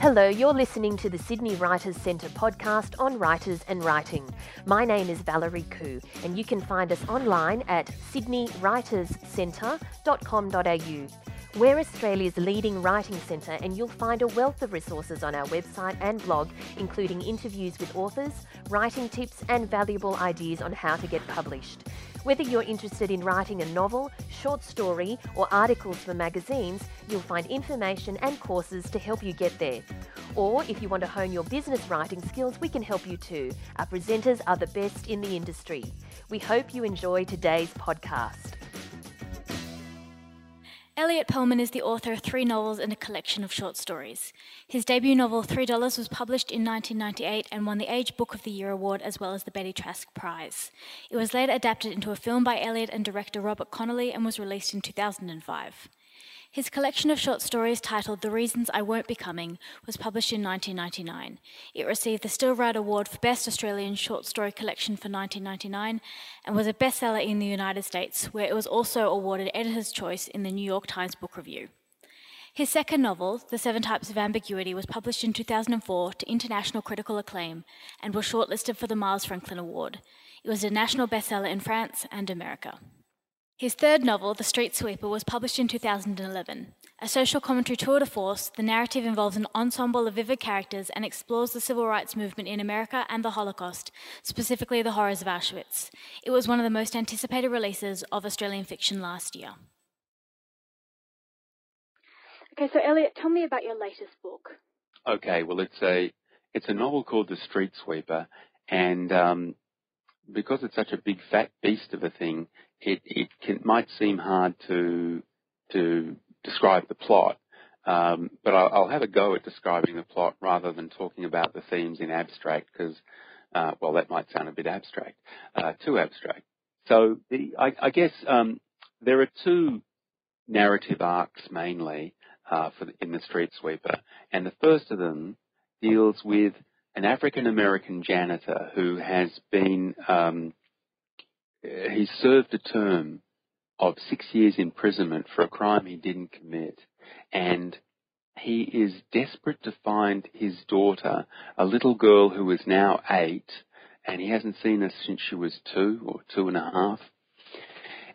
Hello, you're listening to the Sydney Writers' Centre podcast on writers and writing. My name is Valerie Koo, and you can find us online at sydneywriterscentre.com.au. We're Australia's leading writing centre, and you'll find a wealth of resources on our website and blog, including interviews with authors, writing tips, and valuable ideas on how to get published. Whether you're interested in writing a novel, short story, or articles for magazines, you'll find information and courses to help you get there. Or if you want to hone your business writing skills, we can help you too. Our presenters are the best in the industry. We hope you enjoy today's podcast. Elliot Perlman is the author of three novels and a collection of short stories. His debut novel, $3 was published in 1998 and won the Age Book of the Year Award as well as the Betty Trask Prize. It was later adapted into a film by Elliot and director Robert Connolly and was released in 2005. His collection of short stories titled The Reasons I Won't Be Coming was published in 1999. It received the Stillwright Award for Best Australian Short Story Collection for 1999 and was a bestseller in the United States, where it was also awarded Editor's Choice in the New York Times Book Review. His second novel, The Seven Types of Ambiguity, was published in 2004 to international critical acclaim and was shortlisted for the Miles Franklin Award. It was a national bestseller in France and America. His third novel, The Street Sweeper, was published in 2011. A social commentary tour de force, the narrative involves an ensemble of vivid characters and explores the civil rights movement in America and the Holocaust, specifically the horrors of Auschwitz. It was one of the most anticipated releases of Australian fiction last year. Okay, so Elliot, tell me about your latest book. Okay, well, it's a novel called The Street Sweeper, and because it's such a big fat beast of a thing, it might seem hard to describe the plot, but I'll have a go at describing the plot rather than talking about the themes in abstract because, well, that might sound a bit abstract, too abstract. So I guess there are two narrative arcs mainly in The Street Sweeper, and the first of them deals with an African-American janitor who has been he served a term of 6 years imprisonment for a crime he didn't commit, and he is desperate to find his daughter, a little girl who is now 8, and he hasn't seen her since she was 2 or 2.5,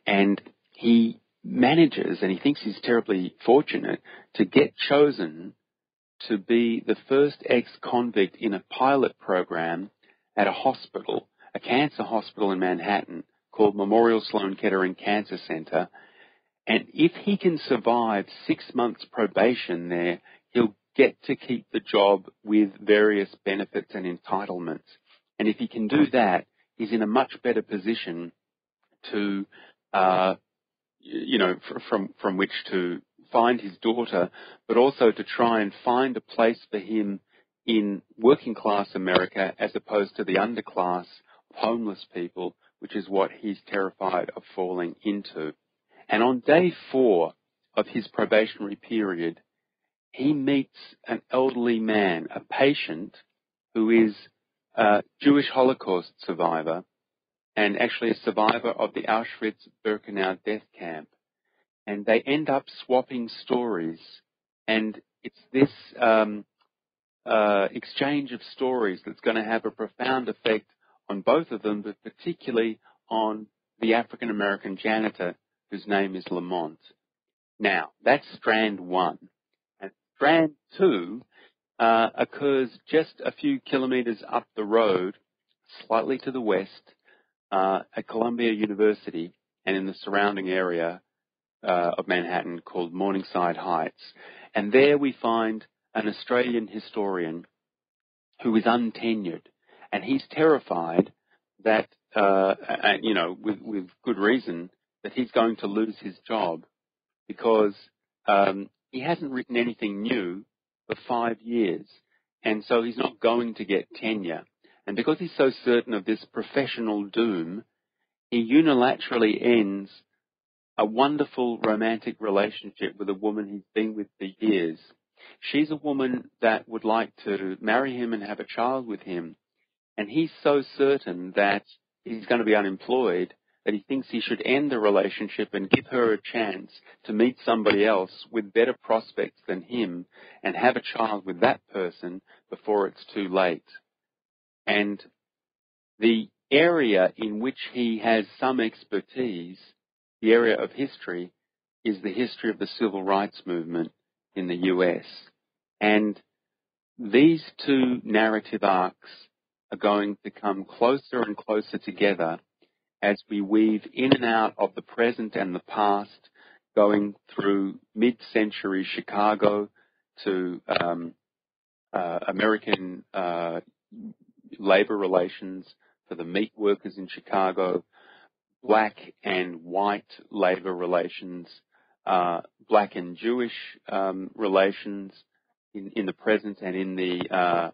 and he manages, and he thinks he's terribly fortunate, to get chosen to be the first ex-convict in a pilot program at a hospital, a cancer hospital in Manhattan, called Memorial Sloan Kettering Cancer Center, and if he can survive 6 months probation there, he'll get to keep the job with various benefits and entitlements. And if he can do that, he's in a much better position to, from which to find his daughter, but also to try and find a place for him in working class America as opposed to the underclass homeless people, which is what he's terrified of falling into. And on day 4 of his probationary period, he meets an elderly man, a patient who is a Jewish Holocaust survivor and actually a survivor of the Auschwitz-Birkenau death camp. And they end up swapping stories. And it's this exchange of stories that's going to have a profound effect on both of them, but particularly on the African-American janitor whose name is Lamont. Now, that's strand 1. And strand 2 occurs just a few kilometres up the road, slightly to the west, at Columbia University and in the surrounding area of Manhattan called Morningside Heights. And there we find an Australian historian who is untenured. And he's terrified that, with good reason, that he's going to lose his job because he hasn't written anything new for 5 years. And so he's not going to get tenure. And because he's so certain of this professional doom, he unilaterally ends a wonderful romantic relationship with a woman he's been with for years. She's a woman that would like to marry him and have a child with him. And he's so certain that he's going to be unemployed that he thinks he should end the relationship and give her a chance to meet somebody else with better prospects than him and have a child with that person before it's too late. And the area in which he has some expertise, the area of history, is the history of the civil rights movement in the US. And these two narrative arcs are going to come closer and closer together as we weave in and out of the present and the past, going through mid-century Chicago to American labor relations for the meat workers in Chicago, black and white labor relations, black and Jewish relations in the present and in the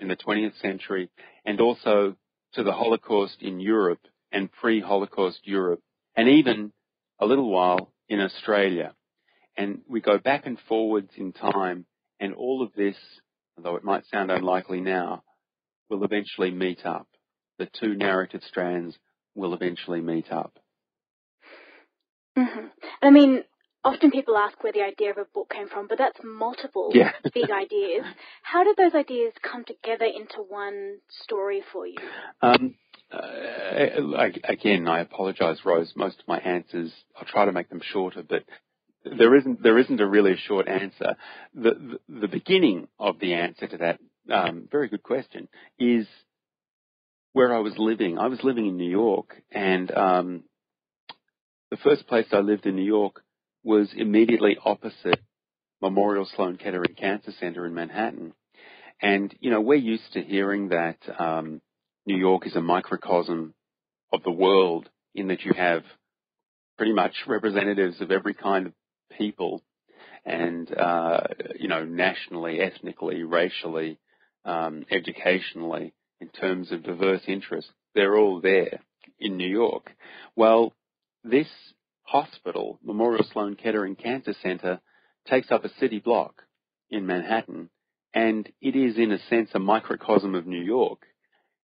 20th century, and also to the Holocaust in Europe and pre-Holocaust Europe, and even a little while in Australia. And we go back and forwards in time, and all of this, although it might sound unlikely now, will eventually meet up. The two narrative strands will eventually meet up. Mm-hmm. I mean, often people ask where the idea of a book came from, but that's multiple big ideas. How did those ideas come together into one story for you? Again, I apologise, Rose. Most of my answers, I'll try to make them shorter, but there isn't a really short answer. The beginning of the answer to that very good question is where I was living. I was living in New York, and the first place I lived in New York was immediately opposite Memorial Sloan Kettering Cancer Center in Manhattan. And, you know, we're used to hearing that New York is a microcosm of the world, in that you have pretty much representatives of every kind of people and, you know, nationally, ethnically, racially, educationally, in terms of diverse interests. They're all there in New York. Well, this hospital, Memorial Sloan Kettering Cancer Center, takes up a city block in Manhattan, and it is, in a sense, a microcosm of New York.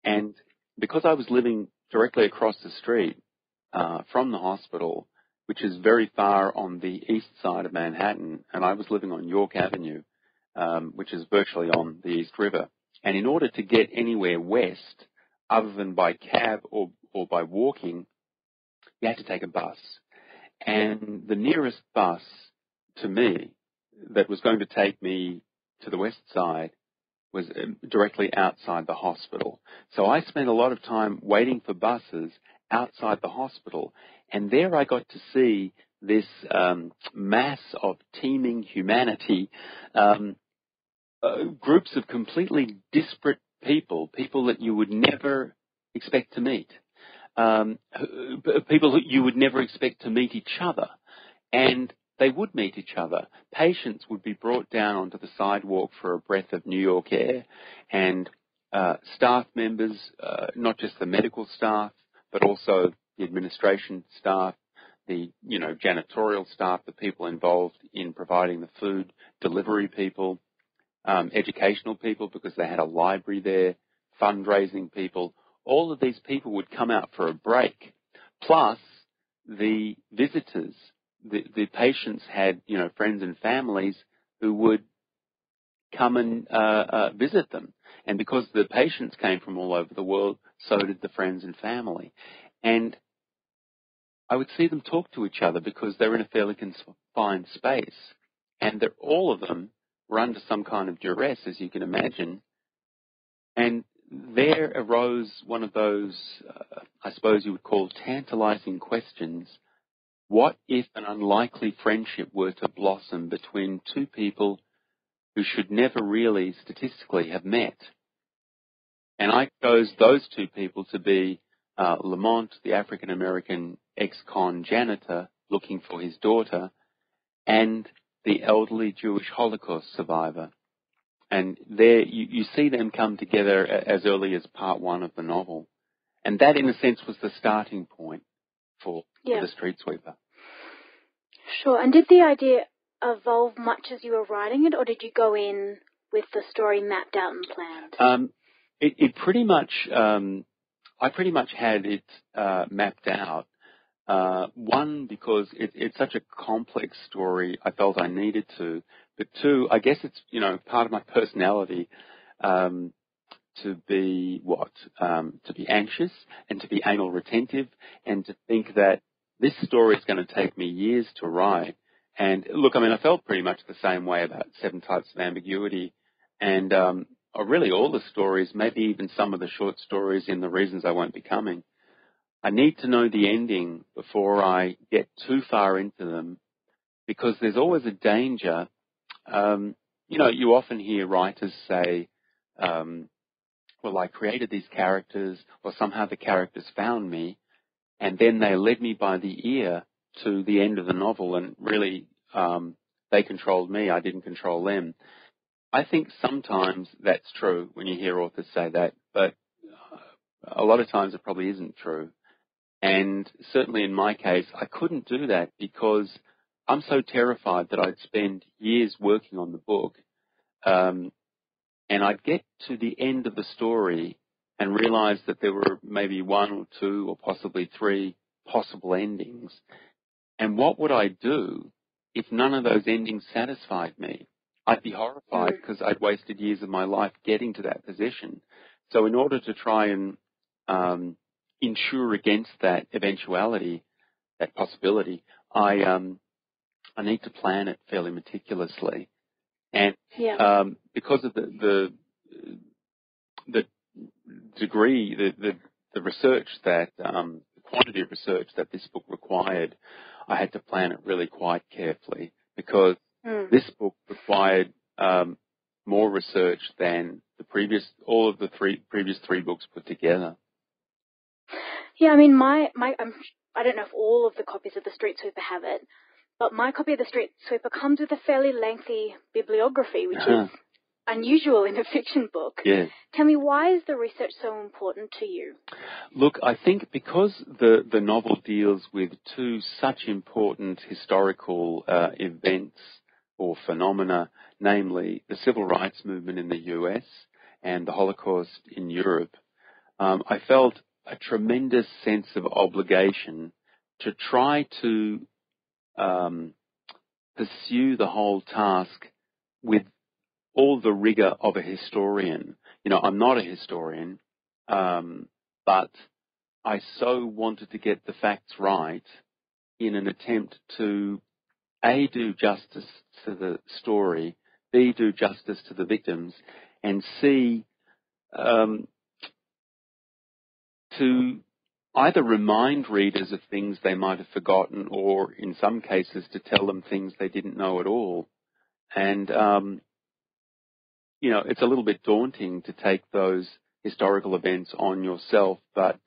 And because I was living directly across the street from the hospital, which is very far on the east side of Manhattan, and I was living on York Avenue, which is virtually on the East River. And in order to get anywhere west, other than by cab or by walking, you had to take a bus. And the nearest bus to me that was going to take me to the west side was directly outside the hospital. So I spent a lot of time waiting for buses outside the hospital. And there I got to see this mass of teeming humanity, groups of completely disparate people, people that you would never expect to meet. People who you would never expect to meet each other, and they would meet each other. Patients would be brought down onto the sidewalk for a breath of New York air, and staff members, not just the medical staff, but also the administration staff, the, you know, janitorial staff, the people involved in providing the food, delivery people, educational people, because they had a library there, fundraising people. All of these people would come out for a break, plus the visitors. The patients had, you know, friends and families who would come and visit them. And because the patients came from all over the world, so did the friends and family. And I would see them talk to each other because they're in a fairly confined space. And all of them were under some kind of duress, as you can imagine. And there arose one of those, I suppose you would call, tantalizing questions. What if an unlikely friendship were to blossom between two people who should never really statistically have met? And I chose those two people to be Lamont, the African-American ex-con janitor looking for his daughter, and the elderly Jewish Holocaust survivor. And there you see them come together as early as part one of the novel. And that, in a sense, was the starting point for The Street Sweeper. Sure. And did the idea evolve much as you were writing it, or did you go in with the story mapped out and planned? It pretty much I pretty much had it mapped out. One, because it's such a complex story, I felt I needed to. But two, I guess it's, you know, part of my personality to be what? To be anxious and to be anal retentive and to think that this story is going to take me years to write. And look, I mean, I felt pretty much the same way about Seven Types of Ambiguity and really all the stories, maybe even some of the short stories in The Reasons I Won't Be Coming. I need to know the ending before I get too far into them, because there's always a danger. You know, you often hear writers say, well, I created these characters, or somehow the characters found me, and then they led me by the ear to the end of the novel, and really they controlled me, I didn't control them. I think sometimes that's true when you hear authors say that, but a lot of times it probably isn't true. And certainly in my case, I couldn't do that because I'm so terrified that I'd spend years working on the book, and I'd get to the end of the story and realize that there were maybe one or two or possibly three possible endings. And what would I do if none of those endings satisfied me? I'd be horrified because I'd wasted years of my life getting to that position. So in order to try and insure against that eventuality, that possibility, I need to plan it fairly meticulously, and because of the degree, the research that the quantity of research that this book required, I had to plan it really quite carefully, because this book required more research than the previous, all of the previous three books put together. Yeah, I mean, I don't know if all of the copies of The Street Sweeper have it, but my copy of The Street Sweeper comes with a fairly lengthy bibliography, which is unusual in a fiction book. Yeah. Tell me, why is the research so important to you? Look, I think because the novel deals with two such important historical events or phenomena, namely the civil rights movement in the US and the Holocaust in Europe, I felt a tremendous sense of obligation to try to pursue the whole task with all the rigor of a historian. You know, I'm not a historian, but I so wanted to get the facts right in an attempt to, A, do justice to the story, B, do justice to the victims, and C, to either remind readers of things they might have forgotten, or in some cases to tell them things they didn't know at all. And, you know, it's a little bit daunting to take those historical events on yourself, but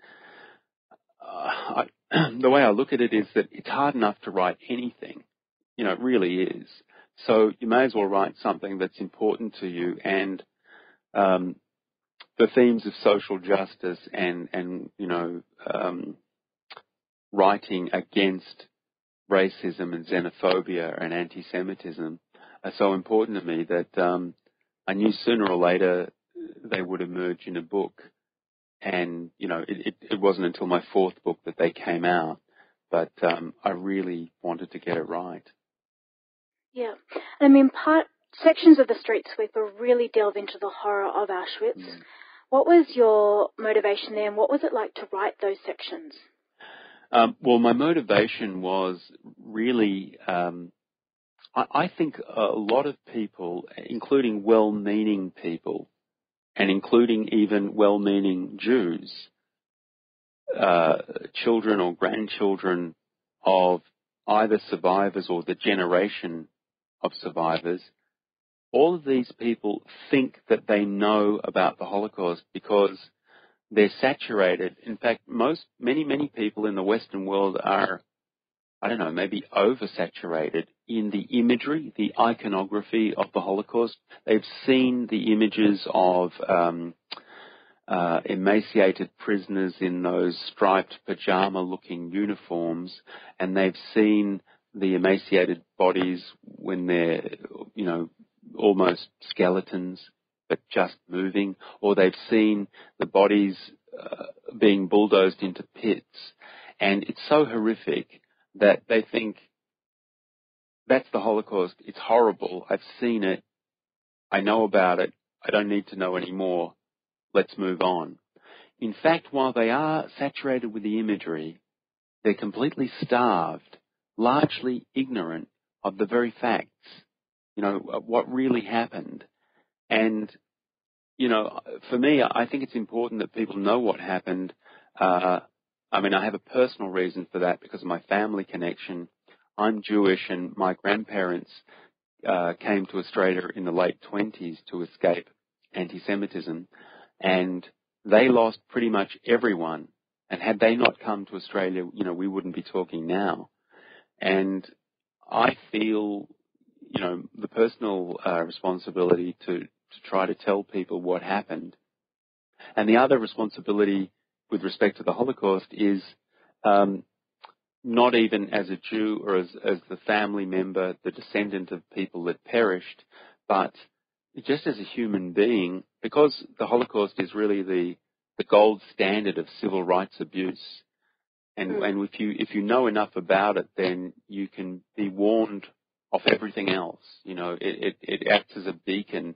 the way I look at it is that it's hard enough to write anything. You know, it really is. So you may as well write something that's important to you. And the themes of social justice and you know, writing against racism and xenophobia and anti-Semitism are so important to me that I knew sooner or later they would emerge in a book. And, you know, it wasn't until my fourth book that they came out. But I really wanted to get it right. Yeah. I mean, sections of The Street Sweeper really delve into the horror of Auschwitz. Mm. What was your motivation there, and what was it like to write those sections? Well, my motivation was really, I think a lot of people, including well-meaning people, and including even well-meaning Jews, children or grandchildren of either survivors or the generation of survivors, all of these people think that they know about the Holocaust because they're saturated. In fact, many people in the Western world are, I don't know, maybe oversaturated in the imagery, the iconography of the Holocaust. They've seen the images of emaciated prisoners in those striped pajama-looking uniforms, and they've seen the emaciated bodies when they're, you know, almost skeletons but just moving, or they've seen the bodies being bulldozed into pits. And it's so horrific that they think that's the Holocaust. It's horrible. I've seen it. I know about it. I don't need to know anymore. Let's move on. In fact, while they are saturated with the imagery, they're completely starved, largely ignorant of the very facts, you know, what really happened. And, you know, for me, I think it's important that people know what happened. I mean, I have a personal reason for that because of my family connection. I'm Jewish, and my grandparents came to Australia in the late 1920s to escape anti-Semitism, and they lost pretty much everyone. And had they not come to Australia, you know, we wouldn't be talking now. And I feel, you know, the personal responsibility to try to tell people what happened. And the other responsibility with respect to the Holocaust is not even as a Jew or as the family member, the descendant of people that perished, but just as a human being, because the Holocaust is really the gold standard of civil rights abuse. And if you know enough about it, then you can be warned of everything else. You know, it acts as a beacon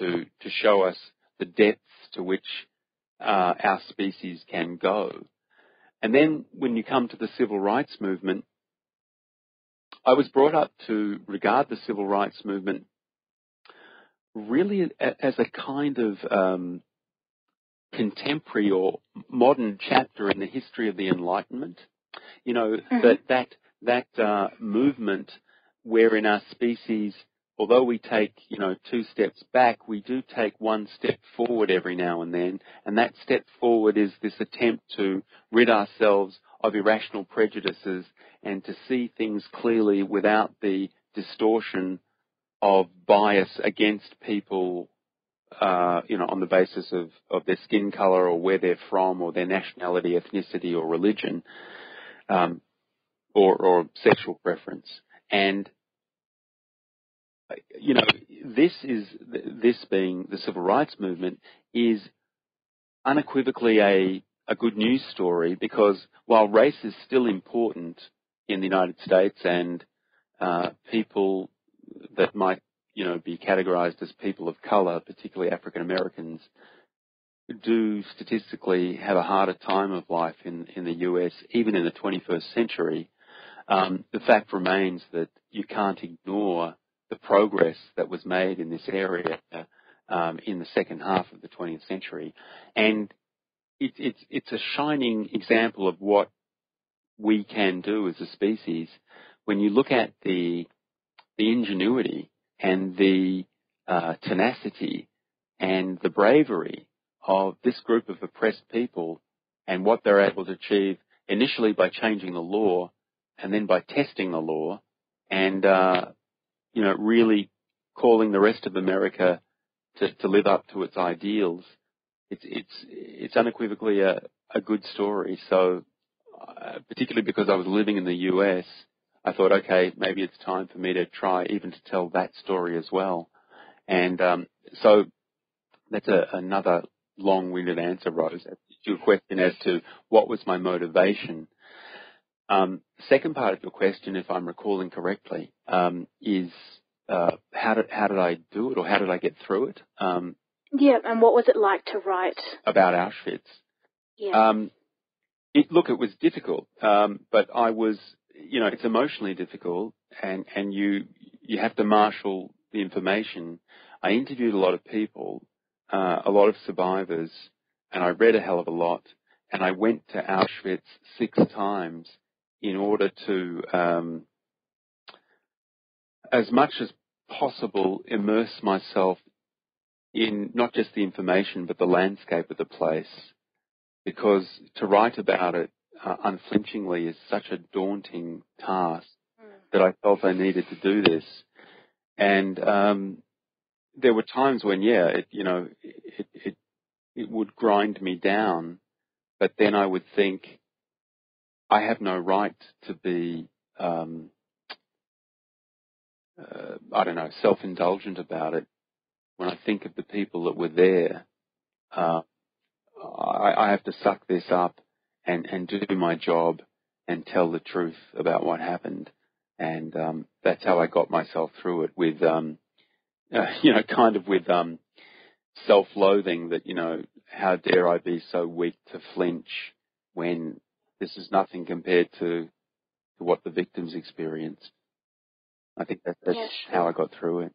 to show us the depths to which our species can go. And then when you come to the civil rights movement, I was brought up to regard the civil rights movement really as a kind of contemporary or modern chapter in the history of the Enlightenment. You know, that movement wherein our species, although we take, you know, two steps back, we do take one step forward every now and then, and that step forward is this attempt to rid ourselves of irrational prejudices and to see things clearly without the distortion of bias against people, you know, on the basis of their skin color or where they're from or their nationality, ethnicity or religion, or sexual preference. And, you know, this being the civil rights movement is unequivocally a good news story, because while race is still important in the United States and people that might, you know, be categorized as people of color, particularly African Americans, do statistically have a harder time of life in the US, even in the 21st century. The fact remains that you can't ignore the progress that was made in this area in the second half of the 20th century. And it's a shining example of what we can do as a species. When you look at the ingenuity and the tenacity and the bravery of this group of oppressed people and what they're able to achieve initially by changing the law and then by testing the law and, you know, really calling the rest of America to live up to its ideals, it's unequivocally a good story. So particularly because I was living in the US, I thought, okay, maybe it's time for me to try even to tell that story as well. And so that's another long-winded answer, Rose, to your question as to what was my motivation. Second part of your question, if I'm recalling correctly, is how did I do it, or how did I get through it? Yeah, and what was it like to write about Auschwitz? Yeah. It was difficult, but I was... You know, it's emotionally difficult, and you have to marshal the information. I interviewed a lot of people, a lot of survivors, and I read a hell of a lot. And I went to Auschwitz 6 times in order to, as much as possible, immerse myself in not just the information but the landscape of the place, because to write about it unflinchingly is such a daunting task that I felt I needed to do this. And there were times when, it would grind me down, but then I would think, I have no right to be, self-indulgent about it. When I think of the people that were there, I have to suck this up and do my job and tell the truth about what happened. And that's how I got myself through it with, kind of with self-loathing that, how dare I be so weak to flinch when this is nothing compared to what the victims experienced. I think that's yeah, sure. how I got through it.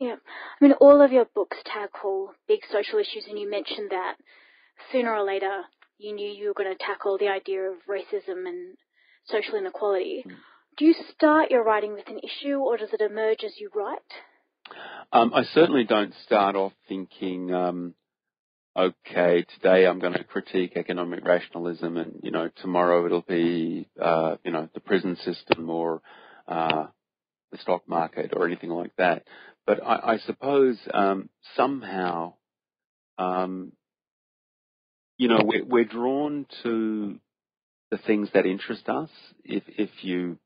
Yeah. I mean, all of your books tackle big social issues, and you mentioned that sooner or later you knew you were going to tackle the idea of racism and social inequality. Mm. Do you start your writing with an issue, or does it emerge as you write? I certainly don't start off thinking, okay, today I'm going to critique economic rationalism and, tomorrow it'll be, the prison system or the stock market or anything like that. But I suppose somehow, we're drawn to the things that interest us. If you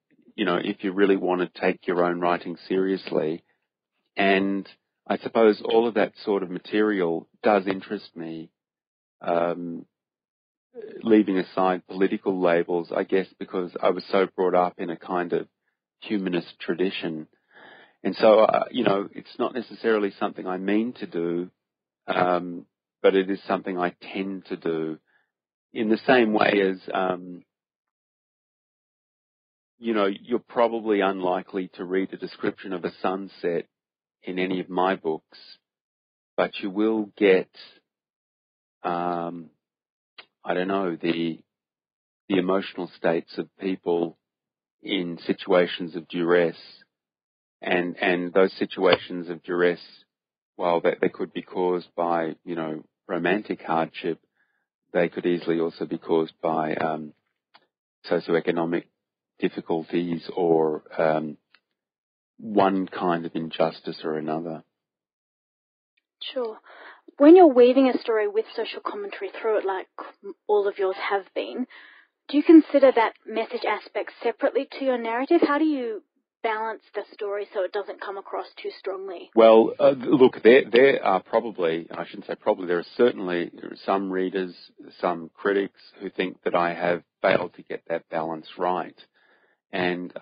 really want to take your own writing seriously. And I suppose all of that sort of material does interest me, leaving aside political labels, I guess, because I was so brought up in a kind of humanist tradition. And so, it's not necessarily something I mean to do, but it is something I tend to do in the same way as, you're probably unlikely to read a description of a sunset in any of my books, but you will get, the emotional states of people in situations of duress, and those situations of duress, while they could be caused by, romantic hardship, they could easily also be caused by socioeconomic difficulties or one kind of injustice or another. Sure. When you're weaving a story with social commentary through it, like all of yours have been, do you consider that message aspect separately to your narrative? How do you balance the story so it doesn't come across too strongly? Well, look, there are probably, I shouldn't say probably, there are certainly some readers, some critics who think that I have failed to get that balance right. And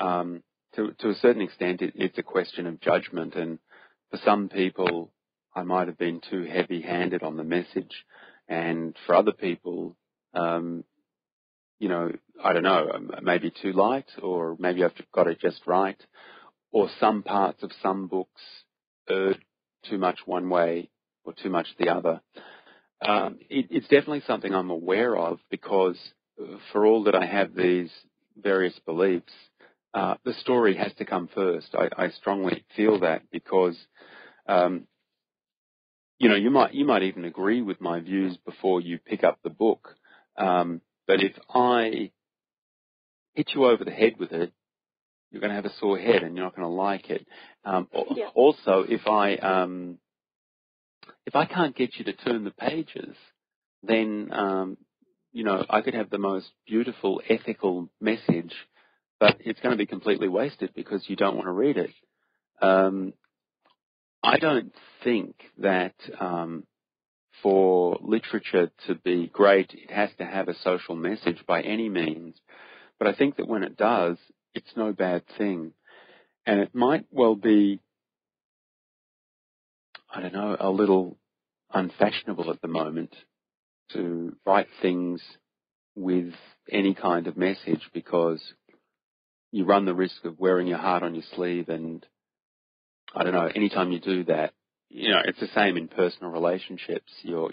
to a certain extent, it's a question of judgment. And for some people, I might have been too heavy-handed on the message. And for other people, I don't know, maybe too light, or maybe I've got it just right. Or some parts of some books err too much one way or too much the other. It's definitely something I'm aware of, because for all that I have these various beliefs, the story has to come first. I strongly feel that, because, you might even agree with my views before you pick up the book. But if I hit you over the head with it, you're going to have a sore head and you're not going to like it. Yeah. Also, if I can't get you to turn the pages, then, I could have the most beautiful ethical message, but it's going to be completely wasted because you don't want to read it. I don't think that for literature to be great, it has to have a social message by any means. But I think that when it does, it's no bad thing. And it might well be, I don't know, a little unfashionable at the moment to write things with any kind of message, because you run the risk of wearing your heart on your sleeve. And I don't know, anytime you do that, it's the same in personal relationships. You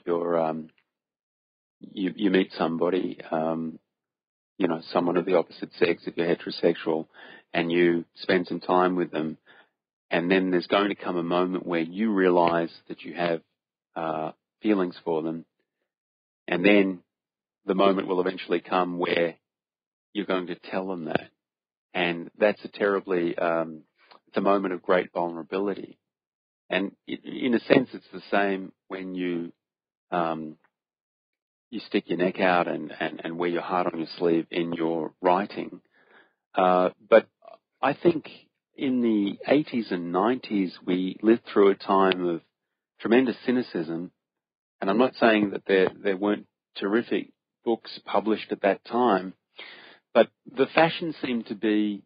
meet somebody, someone of the opposite sex, if you're heterosexual, and you spend some time with them. And then there's going to come a moment where you realize that you have, feelings for them. And then the moment will eventually come where you're going to tell them that. And that's a terribly, it's a moment of great vulnerability. And in a sense, it's the same when you, you stick your neck out and wear your heart on your sleeve in your writing. But I think in the 80s and 90s, we lived through a time of tremendous cynicism And I'm not saying that there weren't terrific books published at that time, but the fashion seemed to be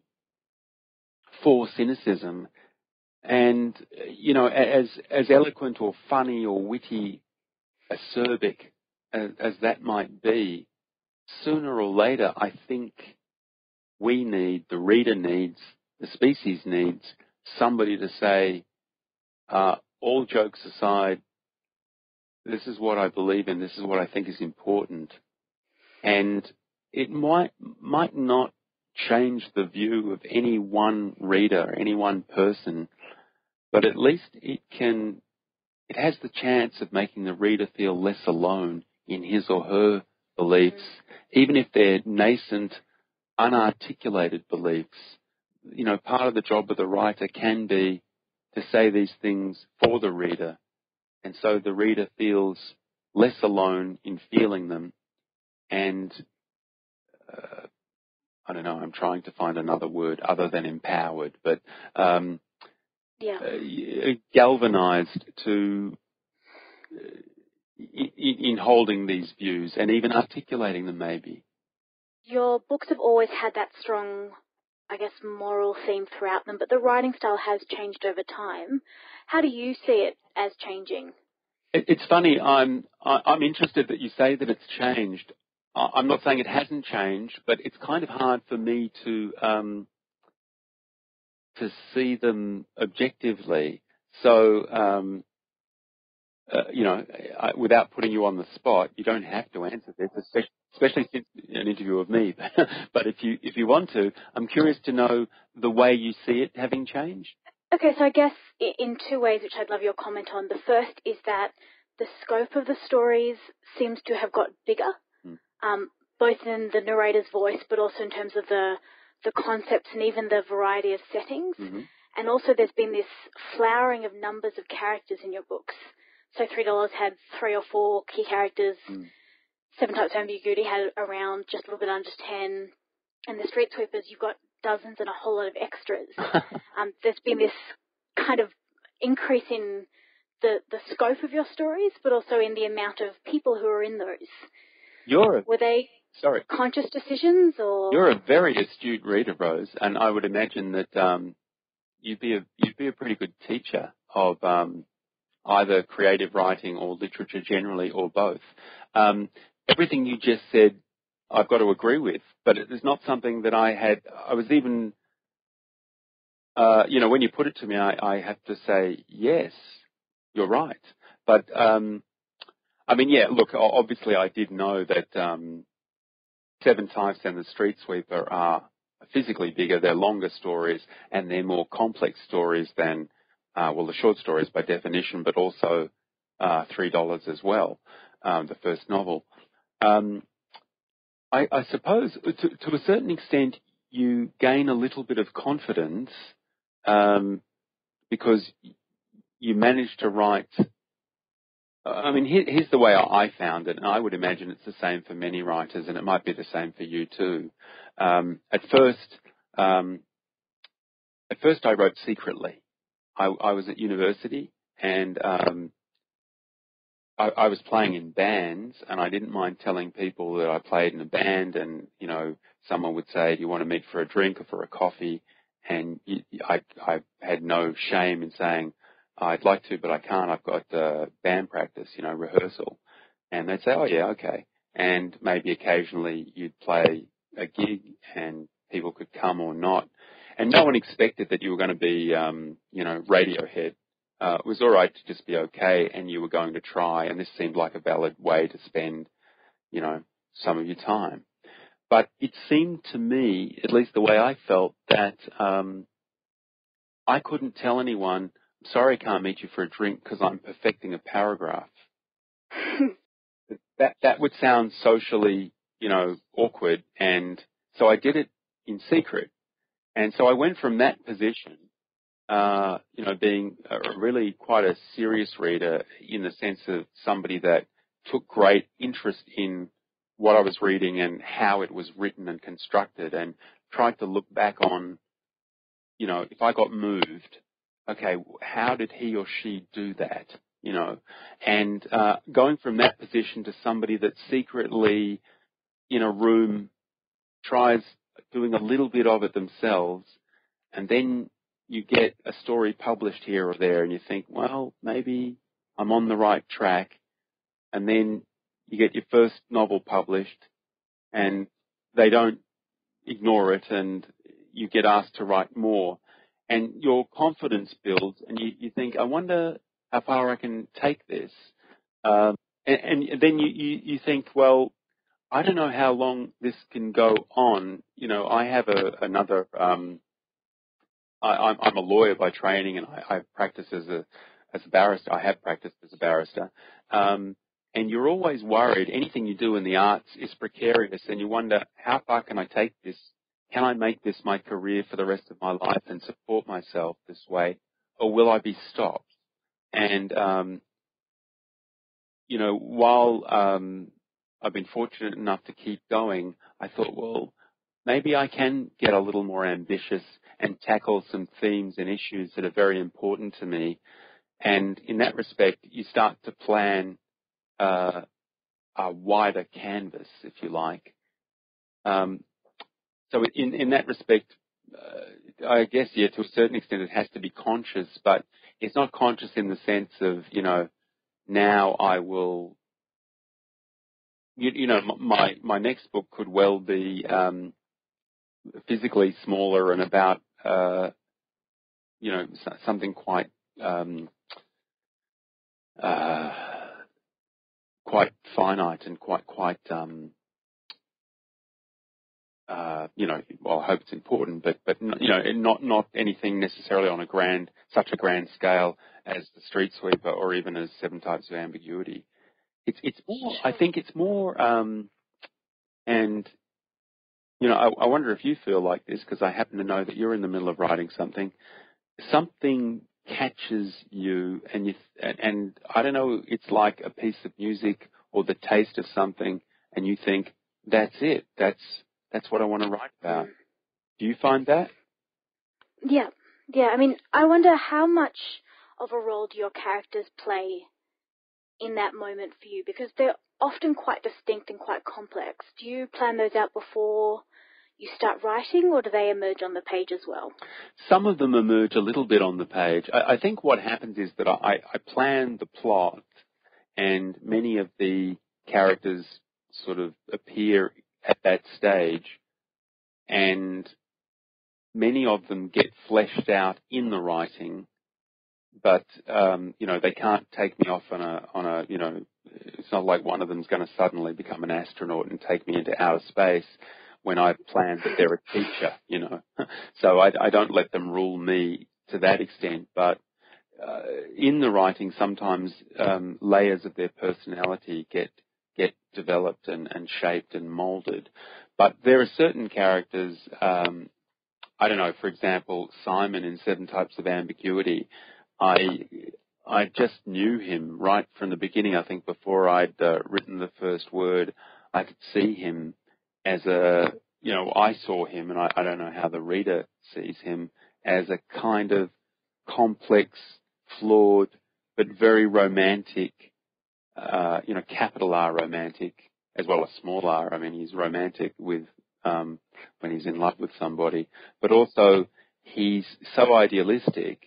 for cynicism. And, you know, as eloquent or funny or witty, acerbic as that might be, sooner or later I think we need, the reader needs, the species needs somebody to say, all jokes aside, this is what I believe in, this is what I think is important. And it might not change the view of any one reader, any one person, but at least it has the chance of making the reader feel less alone in his or her beliefs, even if they're nascent, unarticulated beliefs. You know, part of the job of the writer can be to say these things for the reader, and so the reader feels less alone in feeling them. And I don't know, I'm trying to find another word other than empowered, but galvanized to in holding these views and even articulating them maybe. Your books have always had that strong, I guess, moral theme throughout them, but the writing style has changed over time. How do you see it as changing? It's funny. I'm interested that you say that it's changed. I'm not saying it hasn't changed, but it's kind of hard for me to see them objectively. So, you know, without putting you on the spot, you don't have to answer this, especially since an interview of me. But if you want to, I'm curious to know the way you see it having changed. Okay, so I guess in two ways, which I'd love your comment on. The first is that the scope of the stories seems to have got bigger, both in the narrator's voice, but also in terms of the concepts and even the variety of settings. Mm-hmm. And also there's been this flowering of numbers of characters in your books. So $3 had 3 or 4 key characters. Mm. Seven Types of Ambiguity had around just a little bit under 10. And The Street Sweepers, you've got dozens and a whole lot of extras. There's been this kind of increase in the scope of your stories, but also in the amount of people who are in those. Were they conscious decisions? Or you're a very astute reader, Rose, and I would imagine that you'd be a pretty good teacher of either creative writing or literature generally, or both. Everything you just said, I've got to agree with, but it is not something that I had. I was even, you know, when you put it to me, I have to say, yes, you're right. But, I mean, yeah, look, obviously I did know that Seven Types and The Street Sweeper are physically bigger, they're longer stories, and they're more complex stories than, well, the short stories by definition, but also $3 as well, the first novel. I suppose to a certain extent you gain a little bit of confidence because you manage to write. I mean, here's the way I found it, and I would imagine it's the same for many writers, and it might be the same for you too. At first I wrote secretly. I was at university, and I was playing in bands, and I didn't mind telling people that I played in a band. And, you know, someone would say, do you want to meet for a drink or for a coffee? And I had no shame in saying, I'd like to, but I can't. I've got band practice, you know, rehearsal. And they'd say, oh, yeah, okay. And maybe occasionally you'd play a gig and people could come or not. And no one expected that you were going to be, you know, Radiohead. It was all right to just be okay, and you were going to try, and this seemed like a valid way to spend, you know, some of your time. But it seemed to me, at least the way I felt, that I couldn't tell anyone, sorry, I can't meet you for a drink because I'm perfecting a paragraph. That would sound socially, you know, awkward, and so I did it in secret. And so I went from that position, you know, being really quite a serious reader in the sense of somebody that took great interest in what I was reading and how it was written and constructed, and tried to look back on, you know, if I got moved, okay, how did he or she do that? you know, and going from that position to somebody that secretly in a room tries doing a little bit of it themselves, and then you get a story published here or there and you think, well, maybe I'm on the right track. And then you get your first novel published and they don't ignore it and you get asked to write more. And your confidence builds and you think, I wonder how far I can take this. And then you think, well, I don't know how long this can go on. You know, I have another... I'm a lawyer by training, and I practice as a barrister. I have practiced as a barrister. And you're always worried. Anything you do in the arts is precarious, and you wonder, how far can I take this? Can I make this my career for the rest of my life and support myself this way, or will I be stopped? And, you know, while I've been fortunate enough to keep going, I thought, well, maybe I can get a little more ambitious and tackle some themes and issues that are very important to me. And in that respect, you start to plan a wider canvas, if you like. So in that respect, I guess, yeah, to a certain extent, it has to be conscious, but it's not conscious in the sense of, you know, now I will... You know, my next book could well be... physically smaller and about, you know, something quite, quite finite and quite, you know, well, I hope it's important, but, you know, not anything necessarily on such a grand scale as The Street Sweeper or even as Seven Types of Ambiguity. I think it's more, you know, I wonder if you feel like this, because I happen to know that you're in the middle of writing something. Something catches you, and I don't know, it's like a piece of music or the taste of something, and you think, that's it. That's what I want to write about. Do you find that? Yeah. I mean, I wonder how much of a role do your characters play in that moment for you, because they're often quite distinct and quite complex. Do you plan those out before you start writing, or do they emerge on the page as well? Some of them emerge a little bit on the page. I think what happens is that I plan the plot, and many of the characters sort of appear at that stage, and many of them get fleshed out in the writing, but, you know, they can't take me off on a, you know, it's not like one of them's going to suddenly become an astronaut and take me into outer space when I planned that they're a teacher, you know. So I don't let them rule me to that extent. But in the writing, sometimes layers of their personality get developed and shaped and moulded. But there are certain characters, I don't know, for example, Simon in Seven Types of Ambiguity. I just knew him right from the beginning. I think before I'd written the first word, I could see him as a, you know, I saw him, and I don't know how the reader sees him, as a kind of complex, flawed, but very romantic, you know, capital R romantic, as well as small r. I mean, he's romantic with when he's in love with somebody, but also he's so idealistic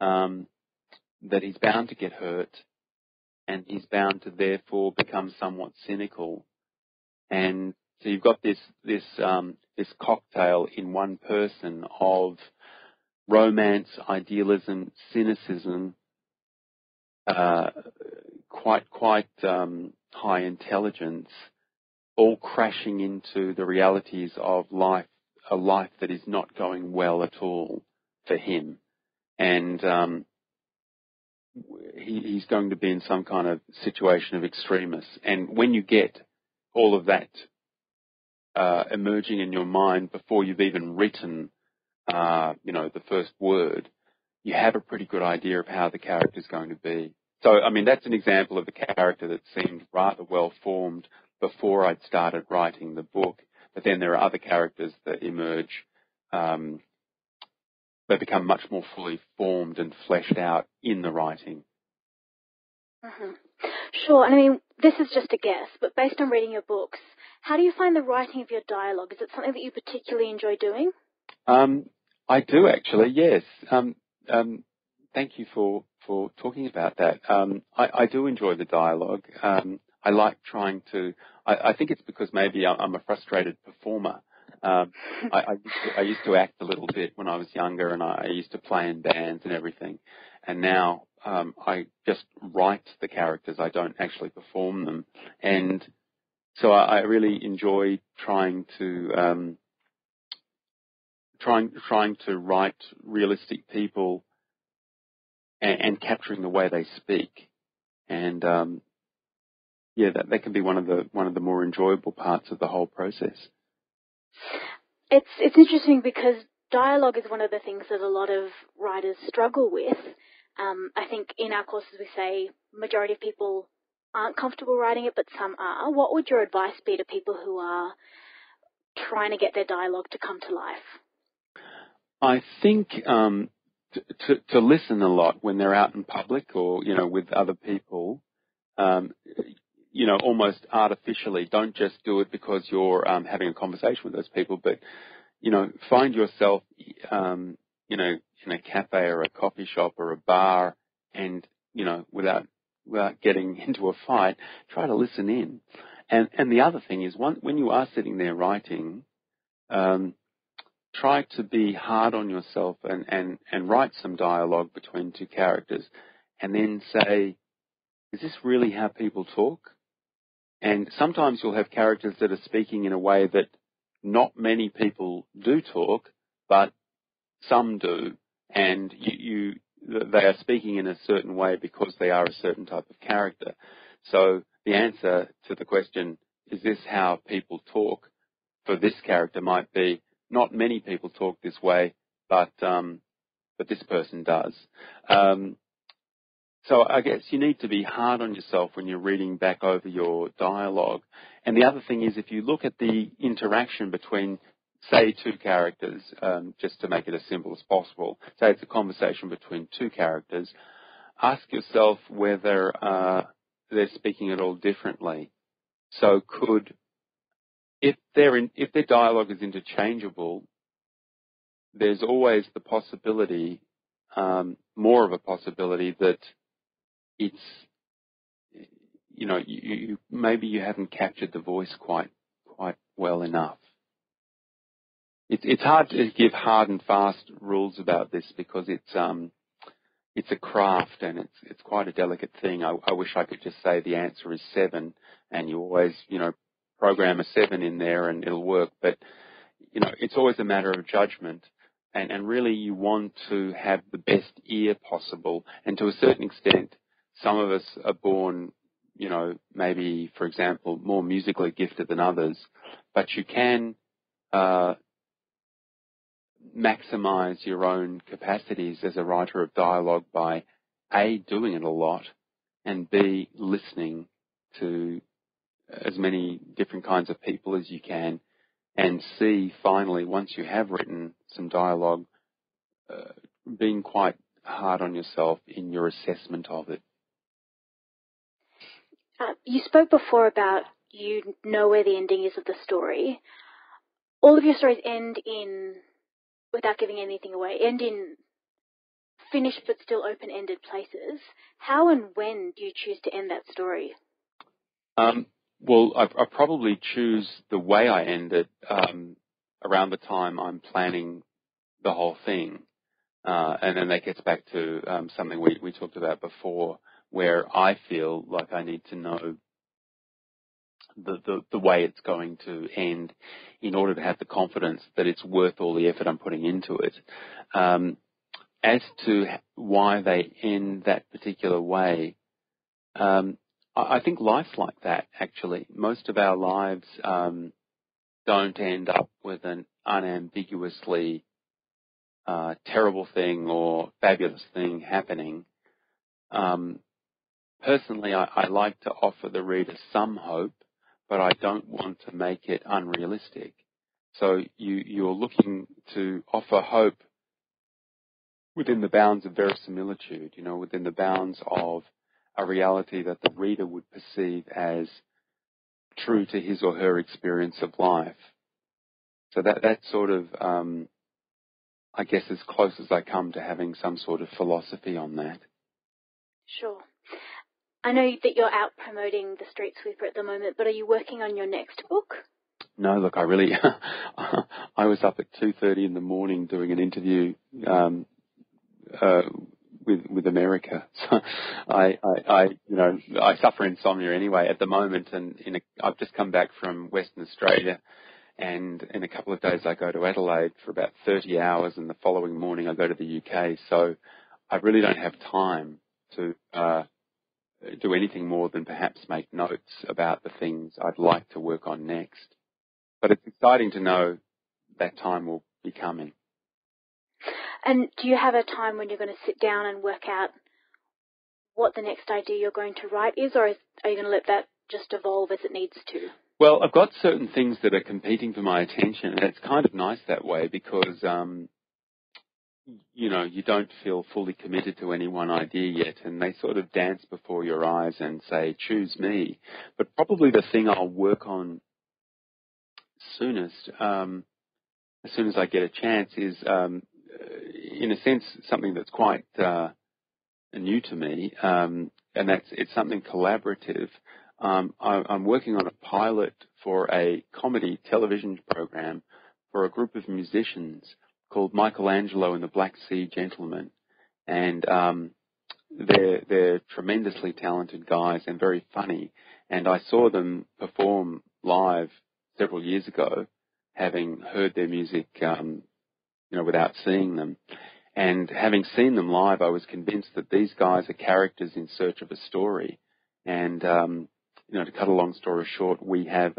that he's bound to get hurt, and he's bound to therefore become somewhat cynical. And so you've got this cocktail in one person of romance, idealism, cynicism, quite high intelligence, all crashing into the realities of life, a life that is not going well at all for him. And he's going to be in some kind of situation of extremis. And when you get all of that emerging in your mind before you've even written, you know, the first word, you have a pretty good idea of how the character's going to be. So, I mean, that's an example of a character that seemed rather well-formed before I'd started writing the book. But then there are other characters that emerge. They become much more fully formed and fleshed out in the writing. Mm-hmm. Sure, and I mean, this is just a guess, but based on reading your books, how do you find the writing of your dialogue? Is it something that you particularly enjoy doing? I do, actually, yes. Thank you for talking about that. I do enjoy the dialogue. I like trying to... I think it's because maybe I'm a frustrated performer. I used to act a little bit when I was younger, and I used to play in bands and everything. And now I just write the characters. I don't actually perform them. And so I really enjoy trying to... Trying to write realistic people and capturing the way they speak, and that can be one of the more enjoyable parts of the whole process. It's interesting because dialogue is one of the things that a lot of writers struggle with. I think in our courses we say majority of people aren't comfortable writing it, but some are. What would your advice be to people who are trying to get their dialogue to come to life? I think to listen a lot when they're out in public or, you know, with other people, you know, almost artificially. Don't just do it because you're having a conversation with those people, but, you know, find yourself, you know, in a cafe or a coffee shop or a bar and, you know, without getting into a fight, try to listen in. And the other thing is when you are sitting there writing, try to be hard on yourself and write some dialogue between two characters and then say, is this really how people talk? And sometimes you'll have characters that are speaking in a way that not many people do talk, but some do, and they are speaking in a certain way because they are a certain type of character. So the answer to the question, is this how people talk, for this character might be, not many people talk this way, but this person does. So I guess you need to be hard on yourself when you're reading back over your dialogue. And the other thing is, if you look at the interaction between, say, two characters, just to make it as simple as possible, say it's a conversation between two characters, ask yourself whether they're speaking at all differently. So if their dialogue is interchangeable, there's always the possibility, more of a possibility, that it's, you know, maybe you haven't captured the voice quite well enough. It's hard to give hard and fast rules about this because it's a craft and it's quite a delicate thing. I wish I could just say the answer is 7, and you always, you know, program a 7 in there and it'll work. But, you know, it's always a matter of judgment. And really you want to have the best ear possible. And to a certain extent, some of us are born, you know, maybe, for example, more musically gifted than others. But you can maximize your own capacities as a writer of dialogue by, A, doing it a lot, and B, listening to as many different kinds of people as you can, and C, finally, once you have written some dialogue, being quite hard on yourself in your assessment of it. You spoke before about you know where the ending is of the story. All of your stories end in, without giving anything away, end in finished but still open-ended places. How and when do you choose to end that story? Well, I probably choose the way I end it around the time I'm planning the whole thing. And then that gets back to something we talked about before, where I feel like I need to know the way it's going to end in order to have the confidence that it's worth all the effort I'm putting into it. As to why they end that particular way, I think life's like that, actually. Most of our lives don't end up with an unambiguously terrible thing or fabulous thing happening. Personally, I like to offer the reader some hope, but I don't want to make it unrealistic. So you're looking to offer hope within the bounds of verisimilitude, you know, within the bounds of a reality that the reader would perceive as true to his or her experience of life. So that sort of, I guess, as close as I come to having some sort of philosophy on that. Sure. I know that you're out promoting The Street Sweeper at the moment, but are you working on your next book? No, look, I really... I was up at 2:30 in the morning doing an interview with America. So I suffer insomnia anyway at the moment, and I've just come back from Western Australia, and in a couple of days I go to Adelaide for about 30 hours, and the following morning I go to the UK. So I really don't have time to do anything more than perhaps make notes about the things I'd like to work on next. But it's exciting to know that time will be coming. And do you have a time when you're going to sit down and work out what the next idea you're going to write is, or are you going to let that just evolve as it needs to? Well, I've got certain things that are competing for my attention, and it's kind of nice that way because, you know, you don't feel fully committed to any one idea yet, and they sort of dance before your eyes and say, choose me. But probably the thing I'll work on soonest, as soon as I get a chance, is... in a sense, something that's quite new to me, and it's something collaborative. I'm working on a pilot for a comedy television program for a group of musicians called Michelangelo and the Black Sea Gentlemen, and they're tremendously talented guys and very funny. And I saw them perform live several years ago, having heard their music. Without seeing them. And having seen them live, I was convinced that these guys are characters in search of a story. And, to cut a long story short, we have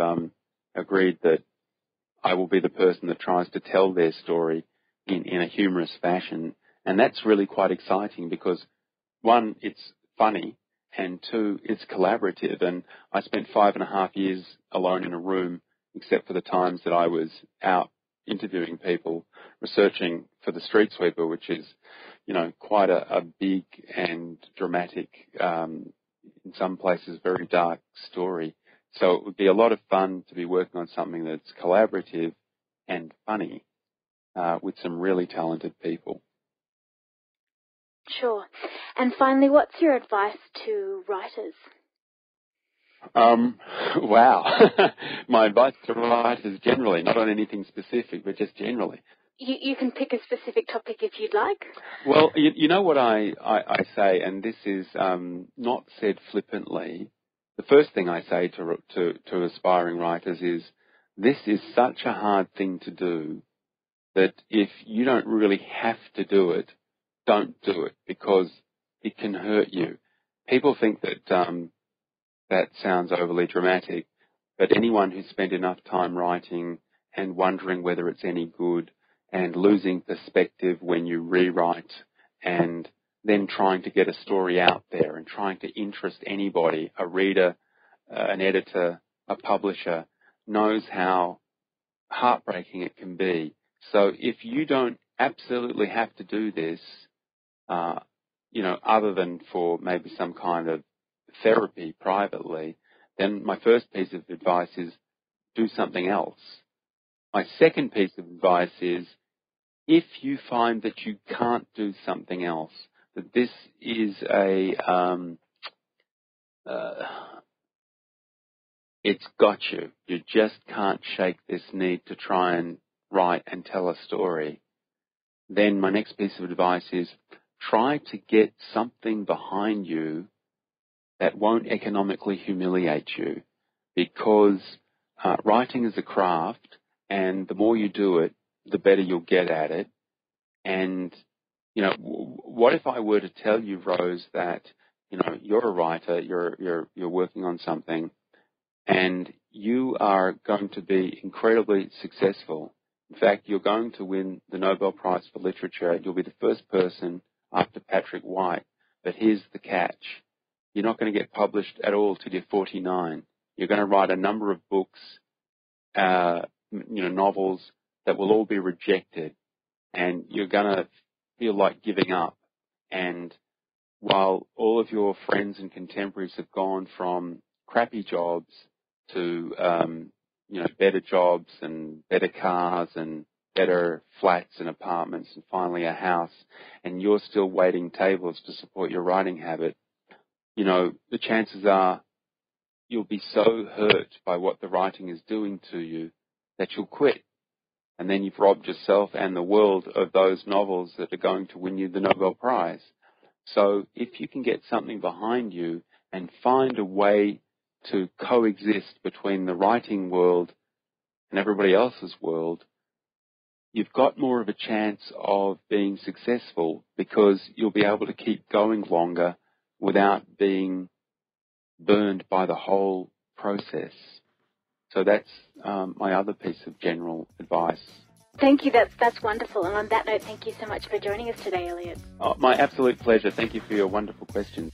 agreed that I will be the person that tries to tell their story in a humorous fashion. And that's really quite exciting because, one, it's funny, and two, it's collaborative. And I spent 5.5 years alone in a room, except for the times that I was out interviewing people, researching for The Street Sweeper, which is, quite a big and dramatic, in some places, very dark story. So it would be a lot of fun to be working on something that's collaborative and funny with some really talented people. Sure. And finally, what's your advice to writers? Wow. My advice to writers generally, not on anything specific, but just generally. You can pick a specific topic if you'd like. Well, you know what I say, and this is not said flippantly. The first thing I say to aspiring writers is, this is such a hard thing to do that if you don't really have to do it, don't do it, because it can hurt you. People think that... that sounds overly dramatic, but anyone who's spent enough time writing and wondering whether it's any good and losing perspective when you rewrite and then trying to get a story out there and trying to interest anybody, a reader, an editor, a publisher, knows how heartbreaking it can be. So if you don't absolutely have to do this, other than for maybe some kind of therapy privately, then my first piece of advice is do something else. My second piece of advice is, if you find that you can't do something else, that this is it's got you. You just can't shake this need to try and write and tell a story. Then my next piece of advice is try to get something behind you that won't economically humiliate you, because writing is a craft, and the more you do it, the better you'll get at it. And, what if I were to tell you, Rose, that, you're a writer, you're working on something, and you are going to be incredibly successful. In fact, you're going to win the Nobel Prize for Literature. You'll be the first person after Patrick White. But here's the catch. You're not going to get published at all till you're 49. You're going to write a number of books, novels that will all be rejected, and you're going to feel like giving up. And while all of your friends and contemporaries have gone from crappy jobs to, better jobs and better cars and better flats and apartments and finally a house, and you're still waiting tables to support your writing habit, the chances are you'll be so hurt by what the writing is doing to you that you'll quit. And then you've robbed yourself and the world of those novels that are going to win you the Nobel Prize. So if you can get something behind you and find a way to coexist between the writing world and everybody else's world, you've got more of a chance of being successful because you'll be able to keep going longer without being burned by the whole process. So that's my other piece of general advice. Thank you. That's wonderful. And on that note, thank you so much for joining us today, Elliot. Oh, my absolute pleasure. Thank you for your wonderful questions.